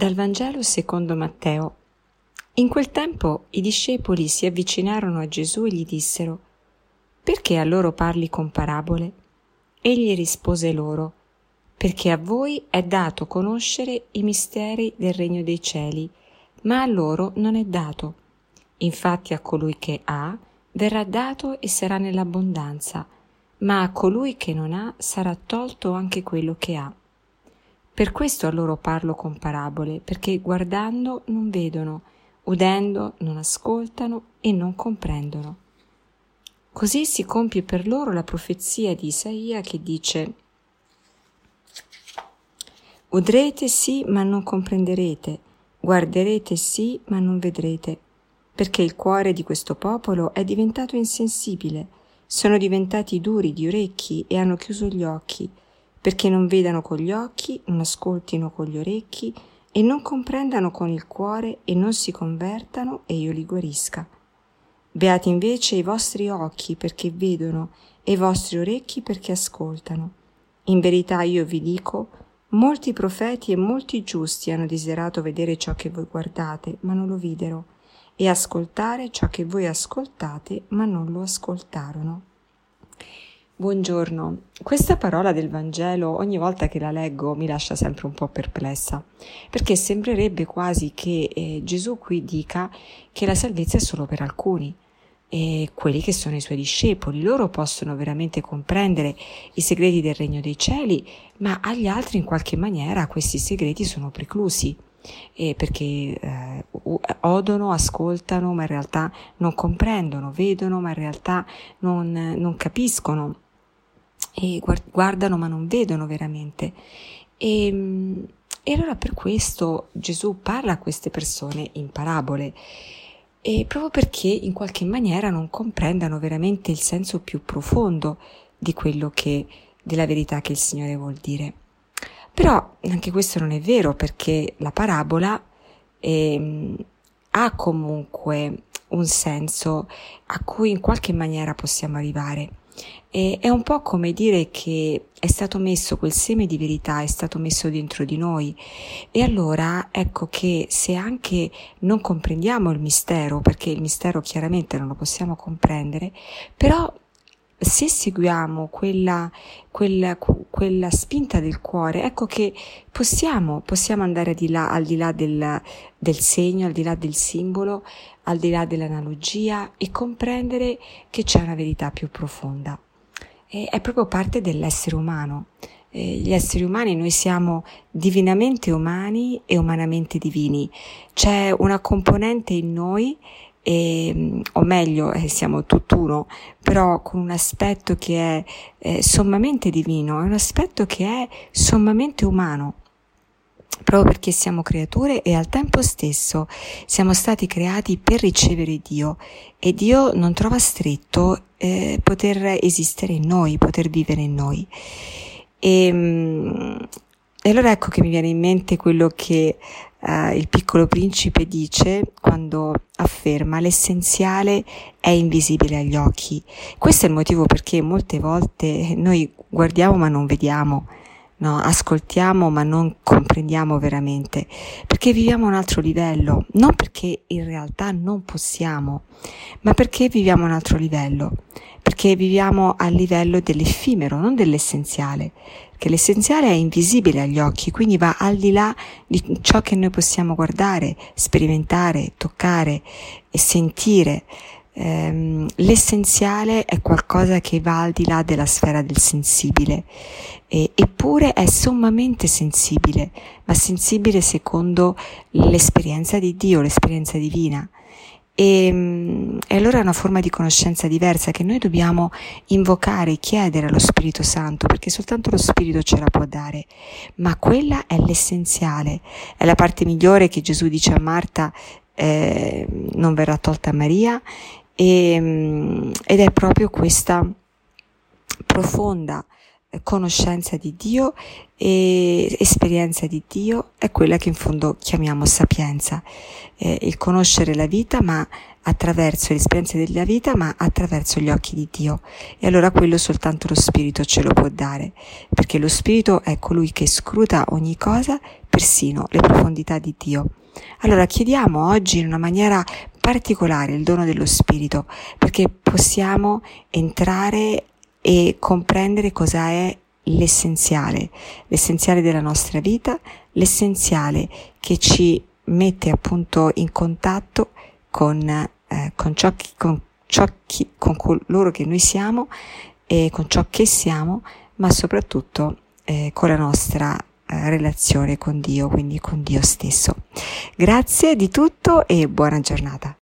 Dal Vangelo secondo Matteo. In quel tempo i discepoli si avvicinarono a Gesù e gli dissero: «Perché a loro parli con parabole?» Egli rispose loro: «Perché a voi è dato conoscere i misteri del Regno dei Cieli, ma a loro non è dato. Infatti a colui che ha verrà dato e sarà nell'abbondanza, ma a colui che non ha sarà tolto anche quello che ha. Per questo a loro parlo con parabole, perché guardando non vedono, udendo non ascoltano e non comprendono. Così si compie per loro la profezia di Isaia che dice: udrete sì, ma non comprenderete, guarderete sì, ma non vedrete, perché il cuore di questo popolo è diventato insensibile, sono diventati duri di orecchi e hanno chiuso gli occhi, perché non vedano con gli occhi, non ascoltino con gli orecchi e non comprendano con il cuore e non si convertano e io li guarisca. Beati invece i vostri occhi perché vedono e i vostri orecchi perché ascoltano. In verità io vi dico, molti profeti e molti giusti hanno desiderato vedere ciò che voi guardate, ma non lo videro, e ascoltare ciò che voi ascoltate, ma non lo ascoltarono». Buongiorno, questa parola del Vangelo ogni volta che la leggo mi lascia sempre un po' perplessa, perché sembrerebbe quasi che Gesù qui dica che la salvezza è solo per alcuni, e quelli che sono i suoi discepoli, loro possono veramente comprendere i segreti del Regno dei Cieli, ma agli altri in qualche maniera questi segreti sono preclusi. Perché odono, ascoltano, ma in realtà non comprendono, vedono, ma in realtà non capiscono, e guardano ma non vedono veramente. E allora per questo Gesù parla a queste persone in parabole, e proprio perché in qualche maniera non comprendano veramente il senso più profondo di quello che, della verità che il Signore vuol dire. Però anche questo non è vero, perché la parabola ha comunque un senso a cui in qualche maniera possiamo arrivare. È un po' come dire che è stato messo quel seme di verità, è stato messo dentro di noi, e allora ecco che se anche non comprendiamo il mistero, perché il mistero chiaramente non lo possiamo comprendere, però se seguiamo quella spinta del cuore, ecco che possiamo andare al di là del segno, al di là del simbolo, al di là dell'analogia, e comprendere che c'è una verità più profonda. È proprio parte dell'essere umano. Gli esseri umani, noi siamo divinamente umani e umanamente divini. C'è una componente in noi, o meglio, siamo tutt'uno, però con un aspetto che è sommamente divino, è un aspetto che è sommamente umano, proprio perché siamo creature e al tempo stesso siamo stati creati per ricevere Dio, e Dio non trova stretto poter esistere in noi, poter vivere in noi. E allora ecco che mi viene in mente quello che il piccolo principe dice quando afferma: l'essenziale è invisibile agli occhi. Questo è il motivo perché molte volte noi guardiamo ma non vediamo, no? Ascoltiamo ma non comprendiamo veramente, perché viviamo un altro livello, non perché in realtà non possiamo, ma perché viviamo un altro livello, perché viviamo al livello dell'effimero, non dell'essenziale, che l'essenziale è invisibile agli occhi, quindi va al di là di ciò che noi possiamo guardare, sperimentare, toccare e sentire. L'essenziale è qualcosa che va al di là della sfera del sensibile, eppure è sommamente sensibile, ma sensibile secondo l'esperienza di Dio, l'esperienza divina. E allora è una forma di conoscenza diversa che noi dobbiamo invocare, chiedere allo Spirito Santo, perché soltanto lo Spirito ce la può dare, ma quella è l'essenziale, è la parte migliore che Gesù dice a Marta non verrà tolta a Maria, ed è proprio questa profonda conoscenza di Dio e esperienza di Dio, è quella che in fondo chiamiamo sapienza, il conoscere la vita ma attraverso l'esperienza della vita, ma attraverso gli occhi di Dio. E allora quello soltanto lo Spirito ce lo può dare, perché lo Spirito è colui che scruta ogni cosa persino le profondità di Dio. Allora chiediamo oggi in una maniera particolare il dono dello Spirito, perché possiamo entrare e comprendere cosa è l'essenziale della nostra vita, l'essenziale che ci mette appunto in contatto con coloro che noi siamo e con ciò che siamo, ma soprattutto con la nostra relazione con Dio, quindi con Dio stesso. Grazie di tutto e buona giornata.